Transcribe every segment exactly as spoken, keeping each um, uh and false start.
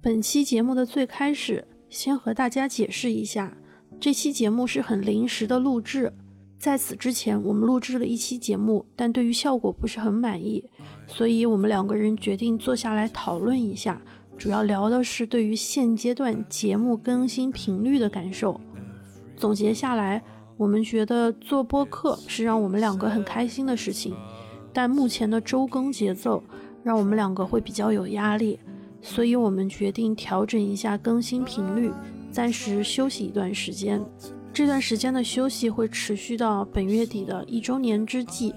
本期节目的最开始，先和大家解释一下，这期节目是很临时的录制。在此之前，我们录制了一期节目，但对于效果不是很满意，所以我们两个人决定坐下来讨论一下，主要聊的是对于现阶段节目更新频率的感受。总结下来，我们觉得做播客是让我们两个很开心的事情，但目前的周更节奏让我们两个会比较有压力，所以我们决定调整一下更新频率，暂时休息一段时间。这段时间的休息会持续到本月底的一周年之际，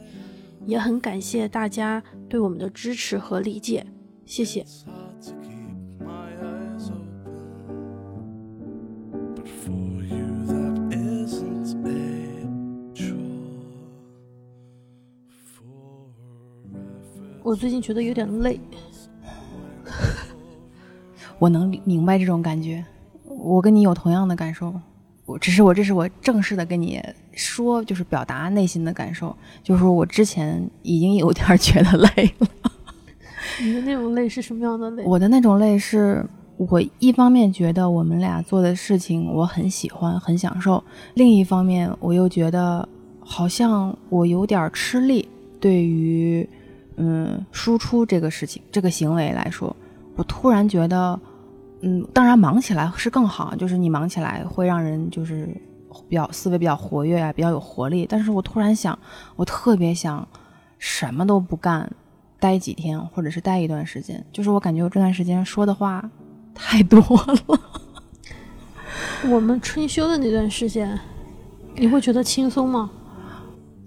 也很感谢大家对我们的支持和理解，谢谢。我最近觉得有点累。我能明白这种感觉，我跟你有同样的感受，我只是我这是我正式的跟你说，就是表达内心的感受，就是我之前已经有点觉得累了。你的那种累是什么样的累？我的那种累是，我一方面觉得我们俩做的事情我很喜欢很享受，另一方面我又觉得好像我有点吃力，对于嗯输出这个事情这个行为来说，我突然觉得，嗯，当然忙起来是更好，就是你忙起来会让人就是比较思维比较活跃啊，比较有活力。但是我突然想，我特别想什么都不干，待几天或者是待一段时间。就是我感觉我这段时间说的话太多了。我们春休的那段时间，你会觉得轻松吗？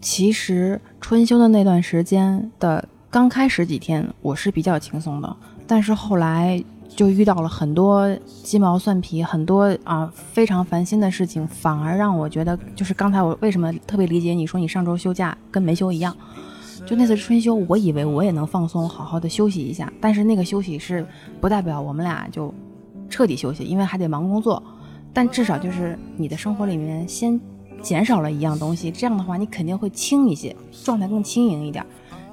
其实春休的那段时间的刚开始几天，我是比较轻松的。但是后来就遇到了很多鸡毛蒜皮，很多啊非常烦心的事情，反而让我觉得，就是刚才我为什么特别理解你说你上周休假跟没休一样，就那次春休我以为我也能放松好好的休息一下，但是那个休息是不代表我们俩就彻底休息，因为还得忙工作，但至少就是你的生活里面先减少了一样东西，这样的话你肯定会轻一些，状态更轻盈一点，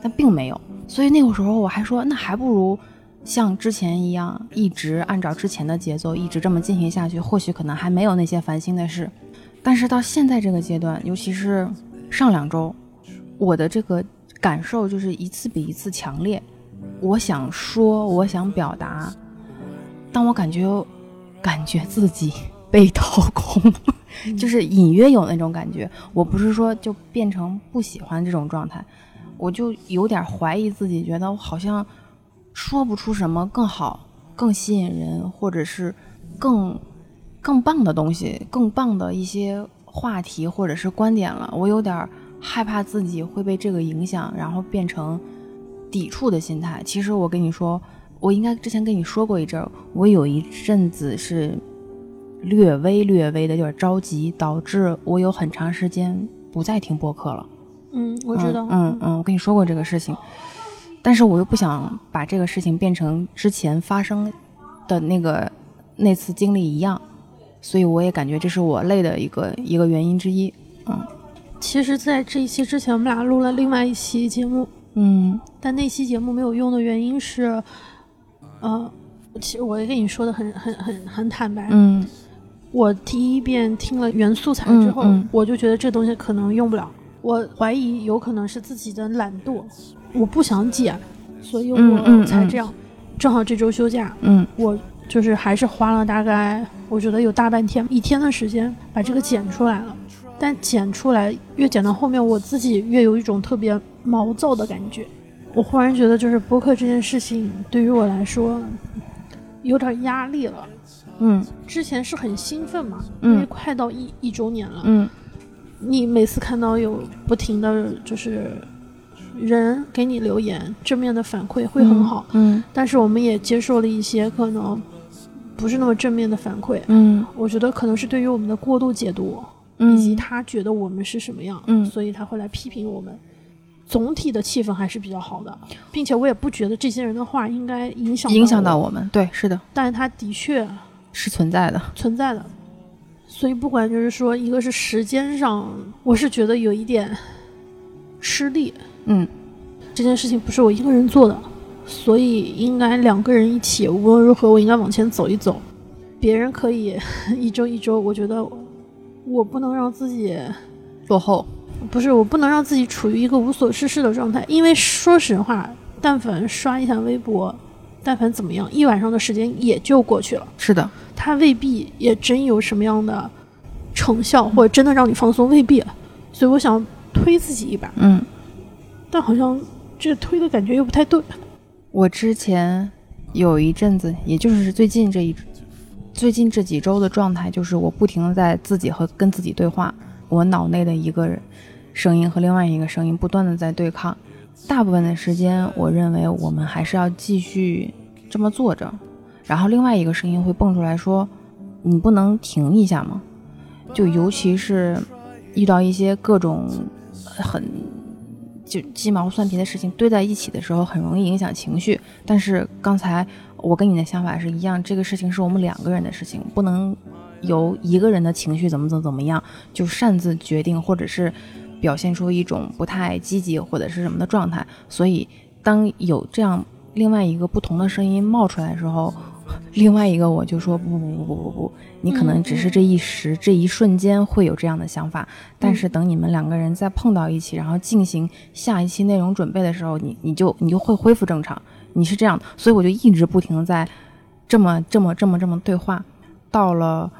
但并没有。所以那个时候我还说，那还不如像之前一样一直按照之前的节奏一直这么进行下去，或许可能还没有那些烦心的事。但是到现在这个阶段，尤其是上两周，我的这个感受就是一次比一次强烈，我想说我想表达，但我感觉感觉自己被掏空就是隐约有那种感觉，我不是说就变成不喜欢这种状态，我就有点怀疑自己，觉得我好像说不出什么更好更吸引人或者是更更棒的东西，更棒的一些话题或者是观点了。我有点害怕自己会被这个影响，然后变成抵触的心态。其实我跟你说，我应该之前跟你说过一阵，我有一阵子是略微略微的有点着急，导致我有很长时间不再听播客了。嗯，我知道。嗯 嗯, 嗯，我跟你说过这个事情，但是我又不想把这个事情变成之前发生的那个那次经历一样，所以我也感觉这是我累的一个一个原因之一。嗯，其实在这一期之前我们俩录了另外一期节目，嗯，但那期节目没有用的原因是，呃，其实我也跟你说的很很很很坦白，嗯，我第一遍听了原素材之后，嗯嗯，我就觉得这东西可能用不了，我怀疑有可能是自己的懒惰，我不想剪，所以我才这样。嗯嗯，正好这周休假，嗯，我就是还是花了大概我觉得有大半天一天的时间把这个剪出来了。但剪出来越剪到后面，我自己越有一种特别毛躁的感觉。我忽然觉得就是播客这件事情对于我来说有点压力了。嗯，之前是很兴奋嘛，嗯，因为快到一一周年了。嗯，你每次看到有不停的就是人给你留言正面的反馈会很好，嗯嗯，但是我们也接受了一些可能不是那么正面的反馈，嗯，我觉得可能是对于我们的过度解读，嗯，以及他觉得我们是什么样，嗯，所以他会来批评我们。总体的气氛还是比较好的，并且我也不觉得这些人的话应该影响到影响到我们。对，是的，但是他的确是存在的存在的。所以不管就是说，一个是时间上我是觉得有一点吃力，嗯，这件事情不是我一个人做的，所以应该两个人一起，无论如何我应该往前走一走。别人可以一周一周，我觉得我不能让自己落后，不是，我不能让自己处于一个无所事事的状态。因为说实话，但凡刷一下微博，但凡怎么样，一晚上的时间也就过去了。是的，它未必也真有什么样的成效，或者真的让你放松，未必。所以我想推自己一把，嗯，但好像这推的感觉又不太对。我之前有一阵子，也就是最近这一最近这几周的状态，就是我不停的在自己和跟自己对话，我脑内的一个声音和另外一个声音不断的在对抗。大部分的时间我认为我们还是要继续这么坐着，然后另外一个声音会蹦出来说你不能停一下吗？就尤其是遇到一些各种很就鸡毛蒜皮的事情堆在一起的时候，很容易影响情绪。但是刚才我跟你的想法是一样，这个事情是我们两个人的事情，不能由一个人的情绪怎么怎么怎么样就擅自决定，或者是表现出一种不太积极或者是什么的状态。所以当有这样另外一个不同的声音冒出来的时候，另外一个我就说不不不不不不，你可能只是这一时、嗯、这一瞬间会有这样的想法，但是等你们两个人再碰到一起，然后进行下一期内容准备的时候，你你就你就会恢复正常，你是这样的。所以我就一直不停在这么这么这么这么对话。到了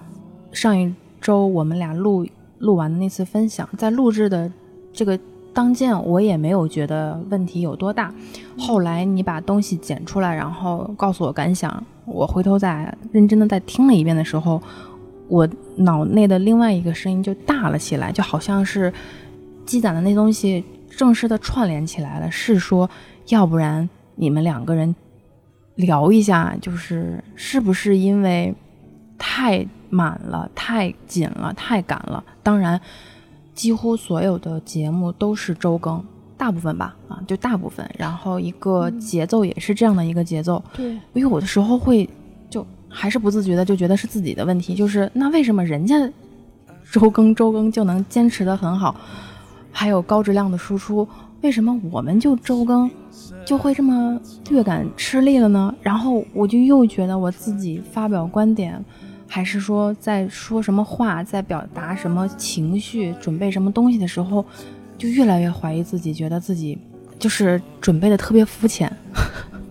上一周我们俩录录完的那次分享，在录制的这个当间我也没有觉得问题有多大，后来你把东西剪出来然后告诉我感想，我回头再认真的再听了一遍的时候，我脑内的另外一个声音就大了起来，就好像是积攒的那东西正式的串联起来了，是说要不然你们两个人聊一下，就是是不是因为太满了太紧了太赶了。当然几乎所有的节目都是周更，大部分吧，啊，就大部分。然后一个节奏也是这样的一个节奏。对，因为我的时候会就还是不自觉的就觉得是自己的问题，就是那为什么人家周更周更就能坚持得很好，还有高质量的输出，为什么我们就周更就会这么略感吃力了呢？然后我就又觉得我自己发表观点，还是说在说什么话，在表达什么情绪，准备什么东西的时候，就越来越怀疑自己，觉得自己就是准备的特别肤浅。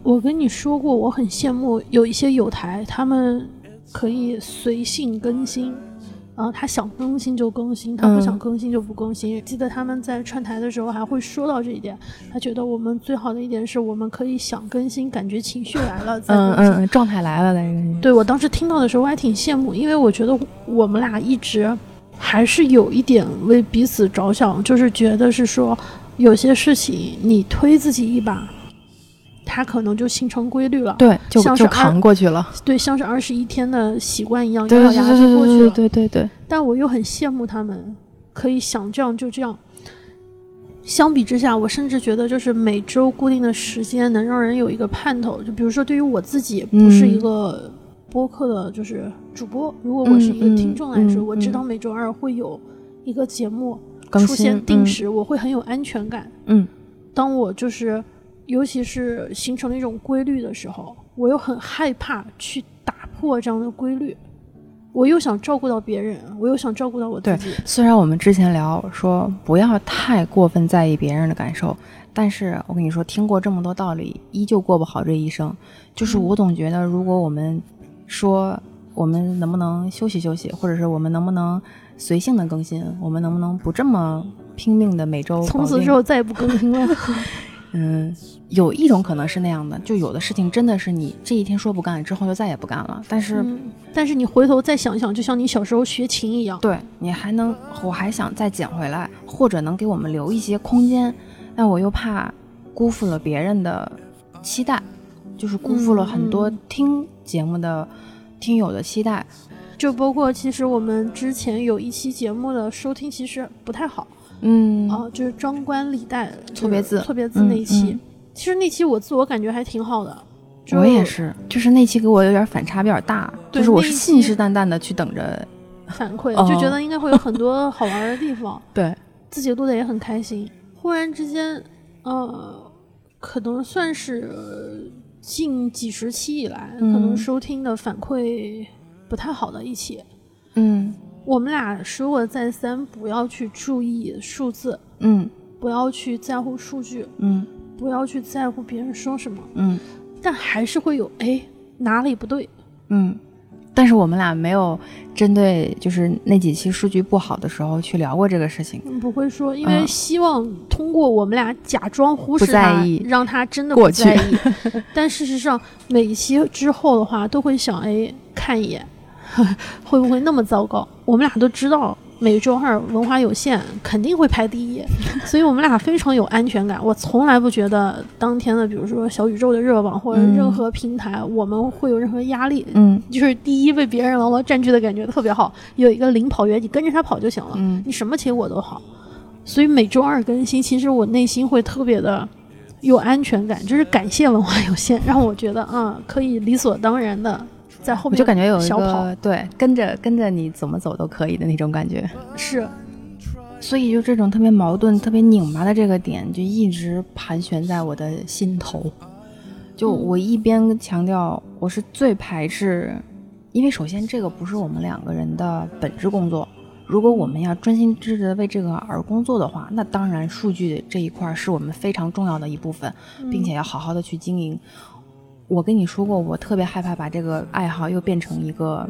我跟你说过，我很羡慕有一些友台，他们可以随性更新，然后他想更新就更新，他不想更新就不更新、嗯、记得他们在串台的时候还会说到这一点，他觉得我们最好的一点是我们可以想更新，感觉情绪来了再更新、嗯嗯、状态来了再更新。对，我当时听到的时候我还挺羡慕，因为我觉得我们俩一直还是有一点为彼此着想，就是觉得是说有些事情你推自己一把，它可能就形成规律了。对，就像是就扛过去了。对，像是二十一天的习惯一样，咬咬牙就过去了。对对 对, 对对对。但我又很羡慕他们，可以想这样就这样。相比之下，我甚至觉得就是每周固定的时间能让人有一个盼头。就比如说，对于我自己，不是一个播客的，就是主播。嗯、如果我是一个听众来说、嗯嗯，我知道每周二会有一个节目出现定时，嗯、我会很有安全感。嗯。当我就是。尤其是形成了一种规律的时候，我又很害怕去打破这样的规律，我又想照顾到别人，我又想照顾到我自己。对，虽然我们之前聊说不要太过分在意别人的感受，但是我跟你说，听过这么多道理，依旧过不好这一生。就是我总觉得，如果我们说我们能不能休息休息，或者是我们能不能随性的更新，我们能不能不这么拼命的每周，从此之后再也不更新了。嗯，有一种可能是那样的，就有的事情真的是你这一天说不干之后就再也不干了，但是、嗯、但是你回头再想想，就像你小时候学琴一样，对，你还能我还想再捡回来，或者能给我们留一些空间，但我又怕辜负了别人的期待，就是辜负了很多听节目的、嗯、听友的期待。就包括其实我们之前有一期节目的收听其实不太好，嗯，哦、啊，就是张冠李戴错别字，错别字那一期、嗯嗯，其实那期我自我感觉还挺好的。我也是，就是那期给我有点反差比较大，就是我是信誓旦旦的去等着反馈、哦，就觉得应该会有很多好玩的地方。对，自己录的也很开心。忽然之间，呃，可能算是近几十期以来、嗯、可能收听的反馈不太好的一期。嗯，我们俩说过再三不要去注意数字，嗯，不要去在乎数据，嗯，不要去在乎别人说什么，嗯，但还是会有哎哪里不对，嗯，但是我们俩没有针对就是那几期数据不好的时候去聊过这个事情，不会说，因为希望通过我们俩假装忽视它、嗯、让它真的不在意过去但事实上每一期之后的话都会想哎看一眼会不会那么糟糕。我们俩都知道每周二文化有限肯定会排第一，所以我们俩非常有安全感。我从来不觉得当天的比如说小宇宙的热榜或者任何平台、嗯、我们会有任何压力，嗯，就是第一被别人牢牢占据的感觉特别好，有一个领跑员你跟着他跑就行了、嗯、你什么结果都好。所以每周二更新其实我内心会特别的有安全感，就是感谢文化有限让我觉得啊、嗯，可以理所当然的在后面就感觉有一个对跟着跟着你怎么走都可以的那种感觉。是，所以就这种特别矛盾特别拧巴的这个点就一直盘旋在我的心头。就我一边强调我是最排斥，因为首先这个不是我们两个人的本职工作，如果我们要专心致志为这个而工作的话，那当然数据这一块是我们非常重要的一部分，并且要好好的去经营。我跟你说过我特别害怕把这个爱好又变成一个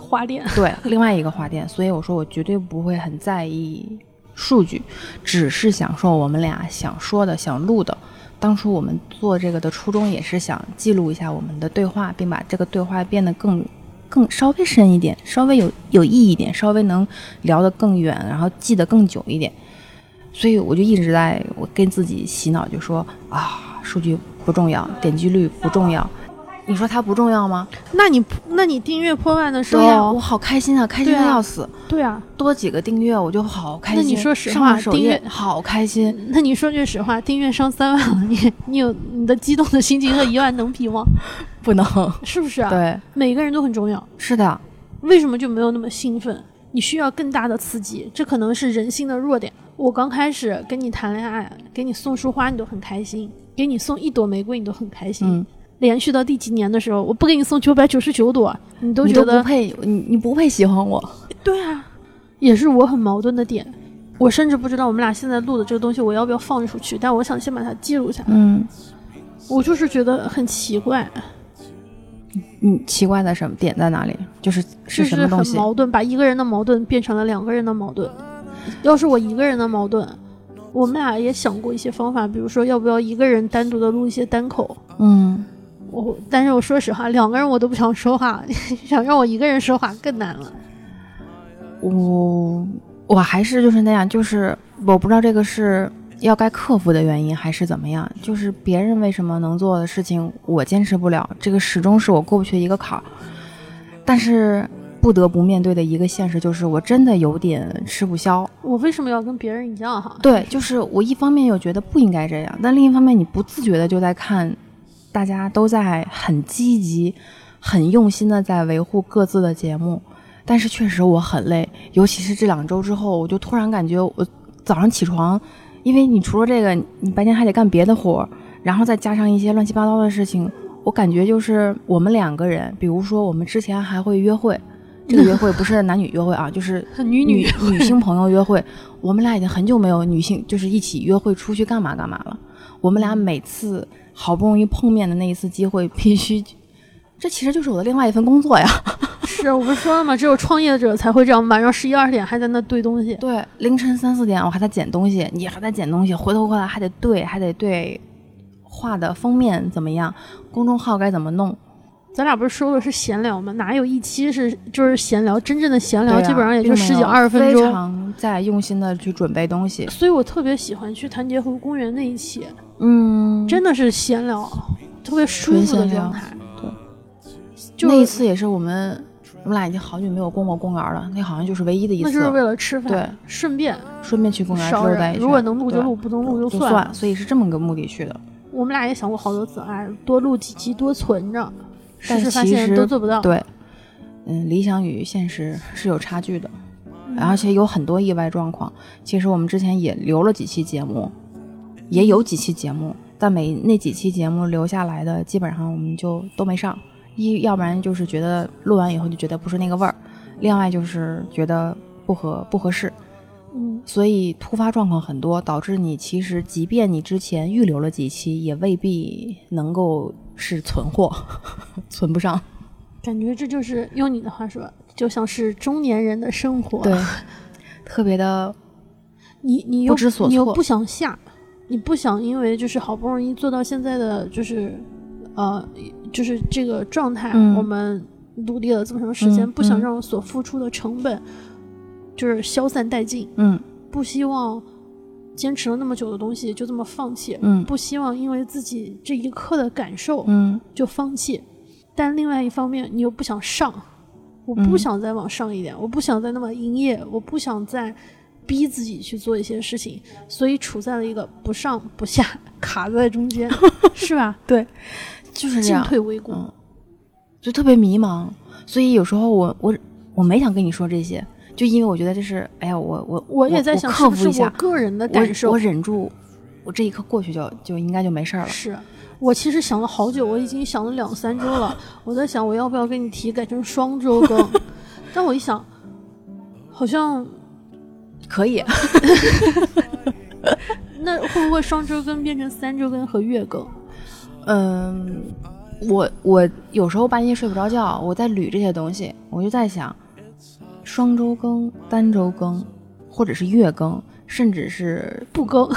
花店，对，另外一个花店，所以我说我绝对不会很在意数据，只是想说我们俩想说的想录的。当初我们做这个的初衷也是想记录一下我们的对话，并把这个对话变得更更稍微深一点，稍微有有意义一点，稍微能聊得更远，然后记得更久一点。所以我就一直在我跟自己洗脑，就说啊数据不重要，点击率不重要。你说它不重要吗？那你那你订阅破万的时候，对、啊、我好开心啊，开心的要死。对啊，多几个订阅我就好开心。那你说实话，订阅好开心。那你说句实话，订阅上三万了，你你有你的激动的心情和一万能比吗？不能，是不是啊？对，每个人都很重要。是的，为什么就没有那么兴奋？你需要更大的刺激，这可能是人性的弱点。我刚开始跟你谈恋爱，给你送束花你都很开心。给你送一朵玫瑰你都很开心、嗯、连续到第几年的时候我不给你送九百九十九朵你都觉得你都不配，你你不配喜欢我。对啊，也是我很矛盾的点。我甚至不知道我们俩现在录的这个东西我要不要放出去，但我想先把它记录下来。嗯，我就是觉得很奇怪。嗯，奇怪在什么点在哪里？就是是什么东西，就是很矛盾，把一个人的矛盾变成了两个人的矛盾。要是我一个人的矛盾，我们俩也想过一些方法，比如说要不要一个人单独的录一些单口。嗯，我但是我说实话，两个人我都不想说话，想让我一个人说话更难了。我我还是就是那样，就是我不知道这个是要该克服的原因还是怎么样，就是别人为什么能做的事情我坚持不了，这个始终是我过不去的一个坎儿。但是不得不面对的一个现实就是我真的有点吃不消。我为什么要跟别人一样哈？对，就是我一方面又觉得不应该这样，但另一方面你不自觉的就在看大家都在很积极很用心的在维护各自的节目，但是确实我很累。尤其是这两周之后，我就突然感觉我早上起床，因为你除了这个你白天还得干别的活，然后再加上一些乱七八糟的事情，我感觉就是我们两个人，比如说我们之前还会约会，这个约会不是男女约会啊，就是女女女性朋友约会。我们俩已经很久没有女性就是一起约会出去干嘛干嘛了。我们俩每次好不容易碰面的那一次机会，必须，这其实就是我的另外一份工作呀。是，我不是说了吗？只有创业者才会这样，晚上十一二点还在那对东西。对，凌晨三四点我还在剪东西，你还在剪东西，回头过来还得对，还得对画的封面怎么样，公众号该怎么弄。咱俩不是说的是闲聊吗？哪有一期是就是闲聊？真正的闲聊、啊、基本上也就十几二十分钟。非常在用心的去准备东西，所以我特别喜欢去谭杰湖公园那一期。嗯，真的是闲聊，特别舒服的状态。对，就是、那一次也是我们我们俩已经好久没有逛过公园了，那好像就是唯一的一次。那就是为了吃饭，对，顺便顺便去公园之后再一圈。如果能录就录，不能录就 算, 就算。所以是这么个目的去的。我们俩也想过好多次，哎，多录几期，多存着。但是其实都做不到。对，嗯，理想与现实是有差距的、嗯、而且有很多意外状况。其实我们之前也留了几期节目，也有几期节目但每那几期节目留下来的基本上我们就都没上，一要不然就是觉得录完以后就觉得不是那个味儿，另外就是觉得不合不合适，嗯，所以突发状况很多，导致你其实即便你之前预留了几期，也未必能够是存货，存不上。感觉这就是用你的话说，就像是中年人的生活，对，特别的你你又不知所措，你又不想下，你不想，因为就是好不容易做到现在的就是呃就是这个状态，嗯，我们努力了这么长时间，嗯，不想让所付出的成本就是消散殆尽，嗯，不希望坚持了那么久的东西就这么放弃，嗯，不希望因为自己这一刻的感受，嗯，就放弃，但另外一方面你又不想上，我不想再往上一点，嗯，我不想再那么营业，我不想再逼自己去做一些事情，所以处在了一个不上不下卡在中间，是吧？对，就是这样，进退维谷，嗯，就特别迷茫。所以有时候我我我没想跟你说这些，就因为我觉得这是，哎呀，我我我也在想，克服一下是不是我个人的感受，我，我忍住，我这一刻过去就就应该就没事了。是我其实想了好久，我已经想了两三周了，我在想我要不要跟你提改成双周更，但我一想，好像。可以那会不会双周更变成三周更和月更？嗯，我我有时候半夜睡不着觉，我在捋这些东西，我就在想双周更单周更或者是月更甚至是不更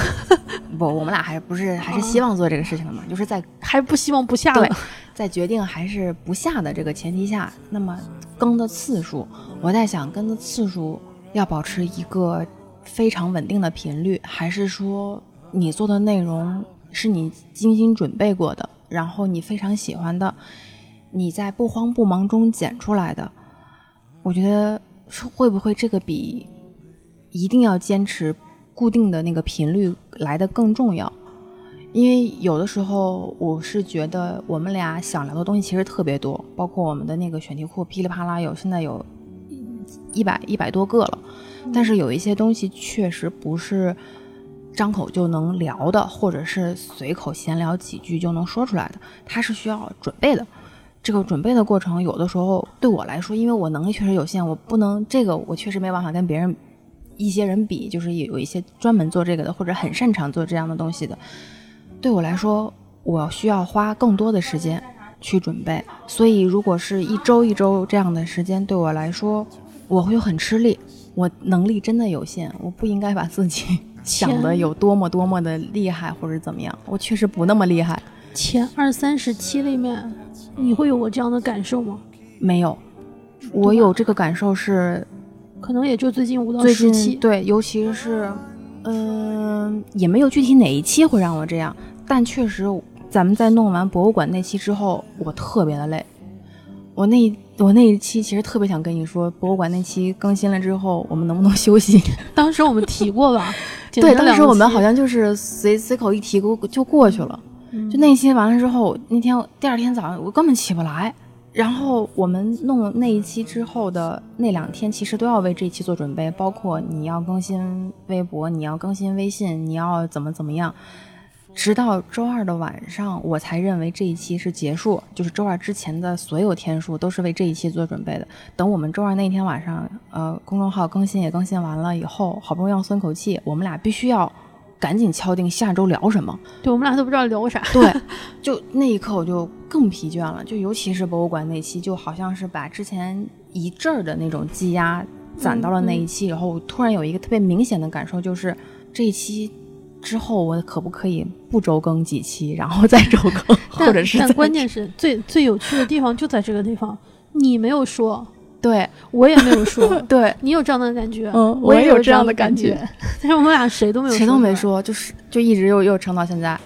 不，我们俩还不是还是希望做这个事情的嘛，就是在还不希望不下了，在决定还是不下的这个前提下，那么更的次数，我在想更的次数要保持一个非常稳定的频率，还是说你做的内容是你精心准备过的，然后你非常喜欢的，你在不慌不忙中剪出来的？我觉得会不会这个比一定要坚持固定的那个频率来得更重要？因为有的时候我是觉得我们俩想聊的东西其实特别多，包括我们的那个选题库噼里啪啦有，现在有一百一百多个了，但是有一些东西确实不是张口就能聊的，或者是随口闲聊几句就能说出来的，它是需要准备的。这个准备的过程有的时候对我来说，因为我能力确实有限，我不能，这个我确实没办法跟别人一些人比，就是有一些专门做这个的或者很擅长做这样的东西的，对我来说我需要花更多的时间去准备，所以如果是一周一周这样的时间，对我来说我会很吃力，我能力真的有限，我不应该把自己想的有多么多么的厉害或者怎么样，我确实不那么厉害。前二三十期里面你会有我这样的感受吗？没有，我有这个感受是可能也就最近五到十期，对，尤其是嗯、呃，也没有具体哪一期会让我这样，但确实咱们在弄完博物馆那期之后我特别的累，我那一我那一期其实特别想跟你说，博物馆那期更新了之后我们能不能休息，当时我们提过吧对，当时我们好像就是随随口一提就过去了、嗯、就那期完了之后，那天第二天早上我根本起不来，然后我们弄那一期之后的那两天其实都要为这一期做准备，包括你要更新微博，你要更新微信，你要怎么怎么样，直到周二的晚上我才认为这一期是结束，就是周二之前的所有天数都是为这一期做准备的，等我们周二那天晚上呃，公众号更新也更新完了以后，好不容易要松口气，我们俩必须要赶紧敲定下周聊什么，对，我们俩都不知道聊啥对，就那一刻我就更疲倦了，就尤其是博物馆那期，就好像是把之前一阵儿的那种积压攒到了那一期、嗯、然后我突然有一个特别明显的感受，就是这一期之后我可不可以不周更几期然后再周更或者是但关键是最最有趣的地方就在这个地方，你没有说，对，我也没有说对，你有这样的感觉，嗯，我也有这样的感觉，但是我们俩谁都没有说，谁都没说，就是就一直又又撑到现在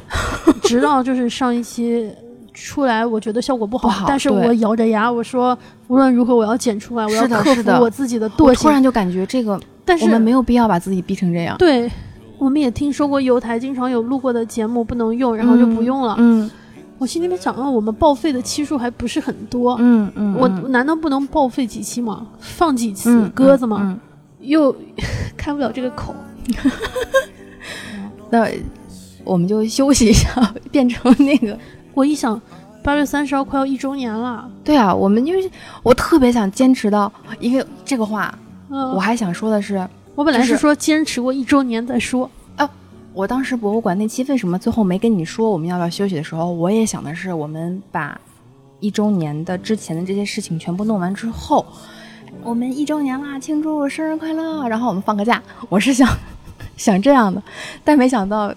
直到就是上一期出来我觉得效果不好, 不好但是我咬着牙我说无论如何我要剪出来，我要克服我自己的惰性，我突然就感觉这个但是我们没有必要把自己逼成这样，对，我们也听说过有台经常有录过的节目不能用，然后就不用了。嗯，嗯我心里面想，啊，我们报废的期数还不是很多。嗯嗯，我难道不能报废几期吗？放几次鸽子吗？嗯嗯嗯、又开不了这个口。那我们就休息一下，变成那个。我一想，八月三十号快要一周年了。对啊，我们因为我特别想坚持到一个这个话、嗯，我还想说的是，我本来是说坚持过一周年再说。啊，我当时博物馆那期为什么最后没跟你说我们要不要休息的时候，我也想的是我们把一周年的之前的这些事情全部弄完之后，我们一周年啦，庆祝生日快乐，然后我们放个假。我是想想这样的，但没想到。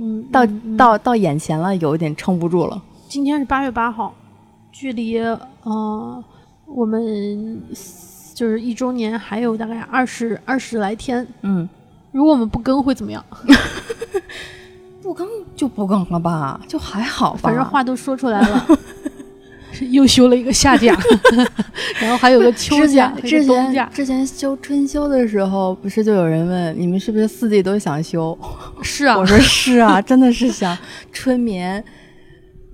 嗯，到嗯到到眼前了，有一点撑不住了。今天是八月八号，距离呃我们就是一周年还有大概二十二十来天。嗯，如果我们不更会怎么样？不更就不更了吧，就还好吧。反正话都说出来了，又休了一个夏假，然后还有个秋假、之前之前休春休的时候，不是就有人问你们是不是四季都想休？是啊，我说是啊，真的是想春眠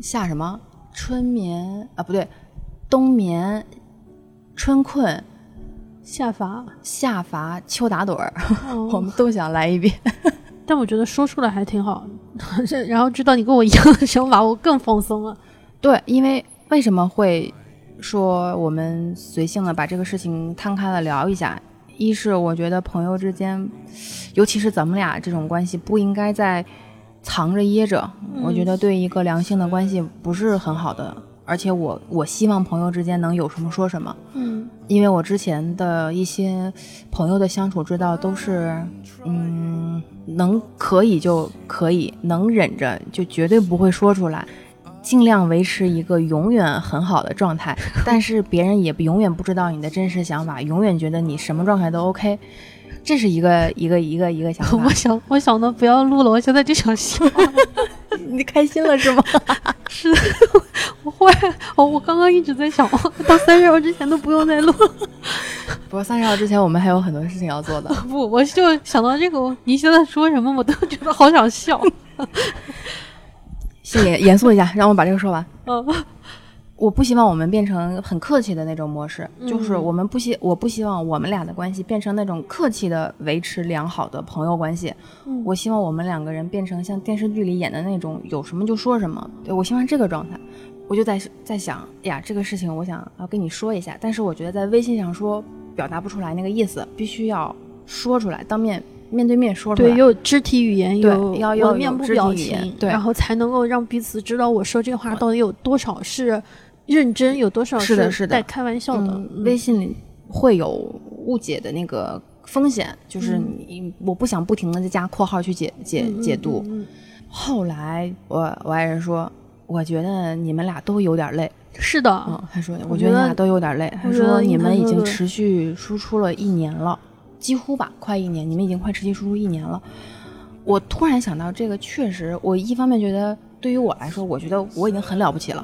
夏什么？春眠啊，不对，冬眠、春困、夏乏、夏乏、秋打盹儿，哦、我们都想来一遍。但我觉得说出来还挺好，然后知道你跟我一样的想法，我更放松了。对，因为。为什么会说我们随性的把这个事情摊开了聊一下？一是我觉得朋友之间，尤其是咱们俩这种关系，不应该再藏着掖着、嗯、我觉得对一个良性的关系不是很好的。而且我我希望朋友之间能有什么说什么。嗯，因为我之前的一些朋友的相处之道都是嗯，能可以就可以，能忍着就绝对不会说出来，尽量维持一个永远很好的状态，但是别人也永远不知道你的真实想法，永远觉得你什么状态都 OK， 这是一个一个一个一个想法。我想我想的不要录了，我现在就想笑。你开心了是吗？是的，我会我我刚刚一直在想，到三十号之前都不用再录。不过三十号之前我们还有很多事情要做的。不，我就想到这个，你现在说什么我都觉得好想笑。严肃一下，让我把这个说完。嗯，我不希望我们变成很客气的那种模式，嗯、就是我们不希，我不希望我们俩的关系变成那种客气的维持良好的朋友关系。嗯、我希望我们两个人变成像电视剧里演的那种，有什么就说什么。对，我希望这个状态。我就在在想呀，这个事情我想要跟你说一下，但是我觉得在微信上说表达不出来那个意思，必须要说出来，当面。面对面说出来，对，有肢体语言，有要有面部表情，对，然后才能够让彼此知道我说这话到底有多少是认真，有多少是在开玩笑的。嗯嗯、微信里会有误解的那个风险，就是你、嗯、我不想不停的在加括号去解解解读。嗯嗯嗯、后来我我爱人说，我觉得你们俩都有点累。是的，嗯，他说我觉得你俩都有点累，他说你们已经持续输出了一年了。几乎吧，快一年，你们已经快持续输出一年了。我突然想到这个，确实，我一方面觉得对于我来说，我觉得我已经很了不起了。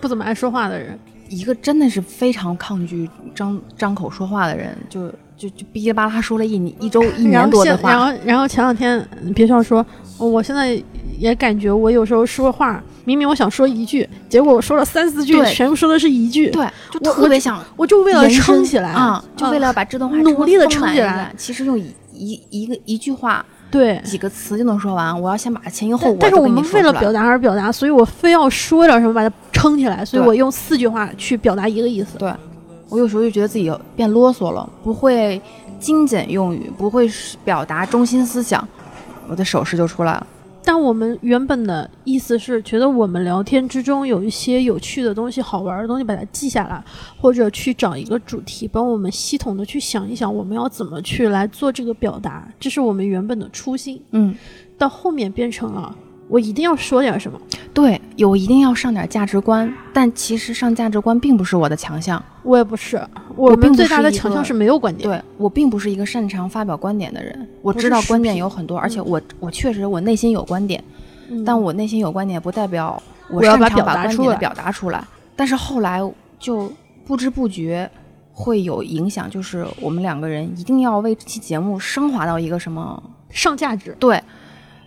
不怎么爱说话的人，一个真的是非常抗拒张张口说话的人，就就就哔哩吧啦说了一一周一年多的话。然后然后然后前两天别笑说，我现在也感觉我有时候说话，明明我想说一句，结果我说了三四句，全部说的是一句。对，就特别想，我就为了撑起来啊、嗯，就为了把这段话努力的撑起来。其实用一一一个一句话，对，几个词就能说完。我要先把前因后果。但是我们为了表达而表达，所以我非要说点什么把它撑起来，所以我用四句话去表达一个意思。对，我有时候就觉得自己变啰嗦了，不会精简用语，不会表达中心思想，我的手势就出来了。但我们原本的意思是觉得我们聊天之中有一些有趣的东西、好玩的东西，把它记下来，或者去找一个主题，帮我们系统的去想一想我们要怎么去来做这个表达，这是我们原本的初心。嗯，到后面变成了我一定要说点什么，对，有一定要上点价值观，但其实上价值观并不是我的强项，我也不是，我们最大的强项是没有观点。对，我并不是一个擅长发表观点的人，我知道观点有很多，而且我我确实我内心有观点，嗯、但我内心有观点不代表我擅长把观点的表达出来。但是后来就不知不觉会有影响，就是我们两个人一定要为这期节目升华到一个什么上价值，对。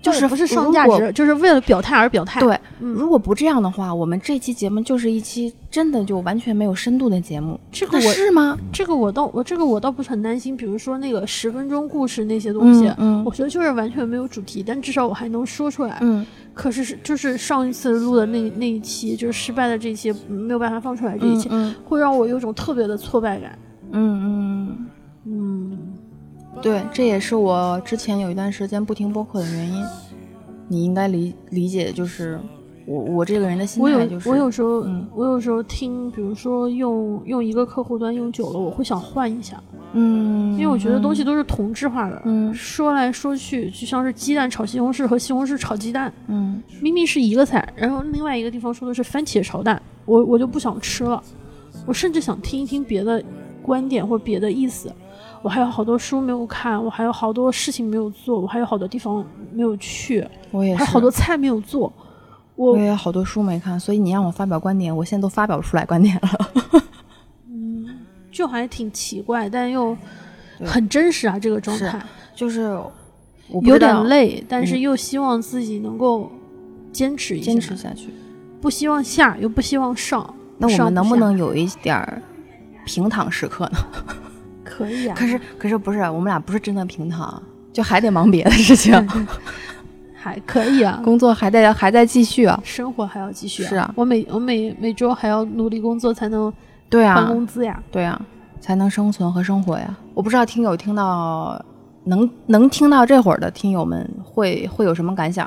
就是不是上价值，就是为了表态而表态。对、嗯，如果不这样的话，我们这期节目就是一期真的就完全没有深度的节目。这个我是吗？这个我倒我这个我倒不是很担心。比如说那个十分钟故事那些东西，嗯嗯、我觉得就是完全没有主题，但至少我还能说出来。嗯。可是就是上一次录的那那一期，就是失败的这一期没有办法放出来，这一期、嗯嗯、会让我有种特别的挫败感。嗯嗯嗯。对，这也是我之前有一段时间不听播客的原因。你应该理理解，就是我我这个人的心态就是，我有我有时候、嗯、我有时候听，比如说用用一个客户端用久了，我会想换一下，嗯，因为我觉得东西都是同质化的，嗯，说来说去就像是鸡蛋炒西红柿和西红柿炒鸡蛋，嗯，明明是一个菜，然后另外一个地方说的是番茄炒蛋，我我就不想吃了，我甚至想听一听别的观点或别的意思。我还有好多书没有看，我还有好多事情没有做，我还有好多地方没有去，我也是还有好多菜没有做，我我也有好多书没看，所以你让我发表观点，我现在都发表不出来观点了。嗯，就还挺奇怪，但又很真实啊，这个状态是就是我有点累，但是又希望自己能够坚持一下，坚持下去，不希望下又不希望上。那我们能不能有一点平躺时刻呢？可以啊，可是可是不是我们俩不是真的平躺，就还得忙别的事情。还可以啊，工作还在还在继续啊，生活还要继续啊。是啊，我每我每每周还要努力工作才能换工资呀，对啊，才能生存和生活呀。我不知道听友听到能能听到这会儿的听友们会会有什么感想，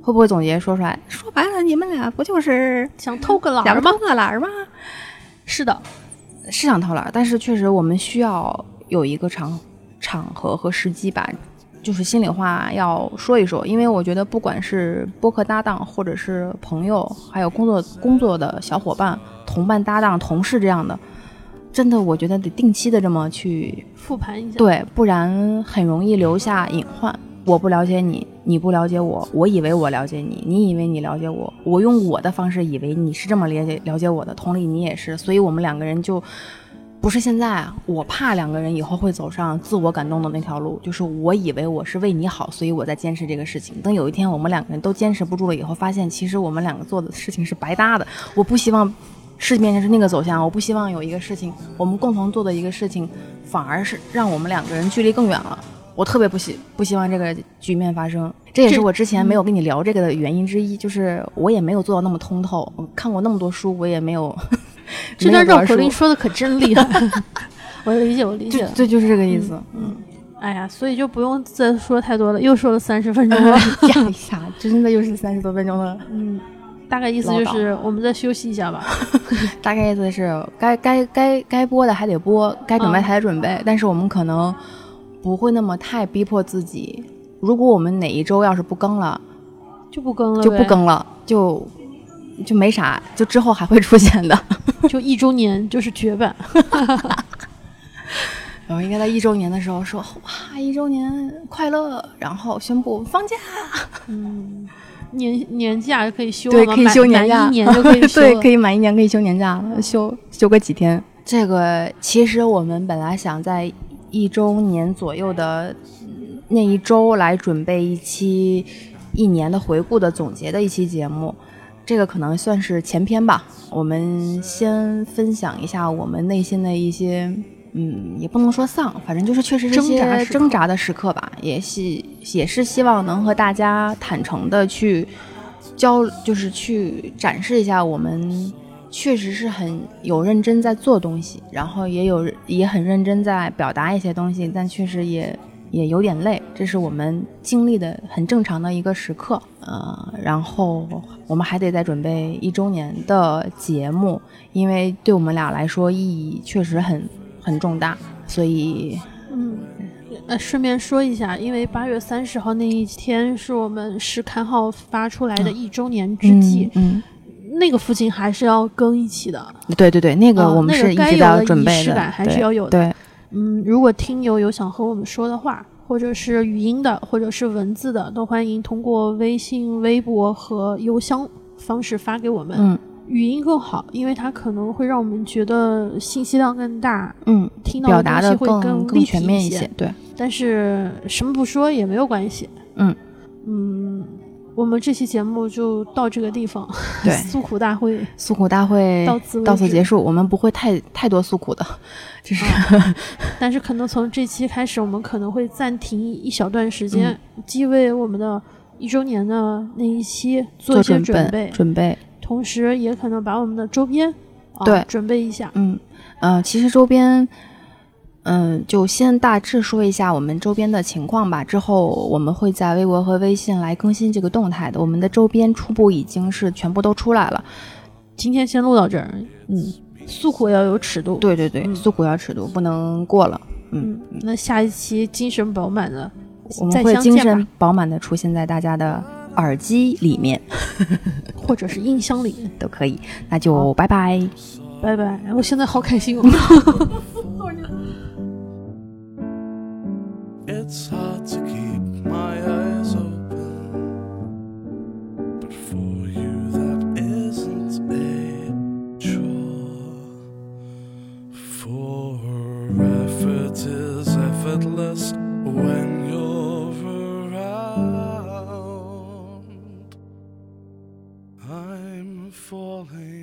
会不会总结说出来？说白了，你们俩不就是想偷个懒儿吗？想偷个懒儿吗？是的。是想偷懒，但是确实我们需要有一个场场合和时机吧，就是心里话要说一说。因为我觉得不管是播客搭档，或者是朋友，还有工作工作的小伙伴、同伴搭档、同事这样的，真的我觉得得定期的这么去复盘一下，对，不然很容易留下隐患。我不了解你，你不了解我，我以为我了解你，你以为你了解我，我用我的方式以为你是这么了解了解我的，同理你也是，所以我们两个人就不是现在，我怕两个人以后会走上自我感动的那条路，就是我以为我是为你好，所以我在坚持这个事情，等有一天我们两个人都坚持不住了以后，发现其实我们两个做的事情是白搭的。我不希望事情变成是那个走向，我不希望有一个事情，我们共同做的一个事情，反而是让我们两个人距离更远了。我特别不希不希望这个局面发生，这也是我之前没有跟你聊这个的原因之一，就是我也没有做到那么通透，我看过那么多书，我也没有。这段绕口令说的可真厉害，我理解，我理解，这 就, 就是这个意思。嗯，嗯哎呀，所以就不用再说太多了，又说了三十分钟了，讲一下，真的又是三十多分钟了。嗯，大概意思就是我们再休息一下吧。大概意思是该该该该播的还得播，该准备还得准备，嗯、但是我们可能。不会那么太逼迫自己，如果我们哪一周要是不更了就不更了就不更了就就没啥，就之后还会出现的。就一周年就是绝版。然后应该在一周年的时候说哇一周年快乐，然后宣布放假。嗯，年年假可以休，对，可以休年假，一年就可以休。对，可以满一年可以休年假，休休个几天。这个其实我们本来想在一周年左右的那一周来准备一期一年的回顾的总结的一期节目，这个可能算是前篇吧。我们先分享一下我们内心的一些嗯，也不能说丧，反正就是确实是一些挣扎的时刻吧，也是也是希望能和大家坦诚的去交，就是去展示一下我们确实是很有认真在做东西，然后也有也很认真在表达一些东西，但确实也也有点累，这是我们经历的很正常的一个时刻。呃，然后我们还得再准备一周年的节目，因为对我们俩来说意义确实很很重大，所以嗯，呃，顺便说一下，因为八月三十号那一天是我们石刊号发出来的一周年之际，嗯。嗯嗯那个附近还是要更一期的，对对对，那个我们是一直要准备的，呃那个、该有的仪式感还是要有的。对对，嗯，如果听友有想和我们说的话，或者是语音的，或者是文字的，都欢迎通过微信、微博和邮箱方式发给我们。嗯，语音更好，因为它可能会让我们觉得信息量更大，嗯，听到的东西会更立体一些。对，但是什么不说也没有关系。嗯嗯。我们这期节目就到这个地方。对，诉苦大会，诉苦大会到此到此结束。我们不会太太多诉苦的，就是、啊，但是可能从这期开始，我们可能会暂停一小段时间，嗯、既为我们的一周年的那一期做一些准备，准备，准备同时也可能把我们的周边、啊、对准备一下。嗯，呃，其实周边。嗯，就先大致说一下我们周边的情况吧，之后我们会在微博和微信来更新这个动态的。我们的周边初步已经是全部都出来了，今天先录到这儿。嗯，诉苦要有尺度。对对对、嗯、诉苦要尺度，不能过了。 嗯, 嗯那下一期精神饱满的，我们会精神饱满的出现在大家的耳机里面或者是音箱里面都可以。那就拜拜拜拜，我现在好开心哦It's hard to keep my eyes open, but for you that isn't a chore. For effort is effortless when you're around. I'm falling.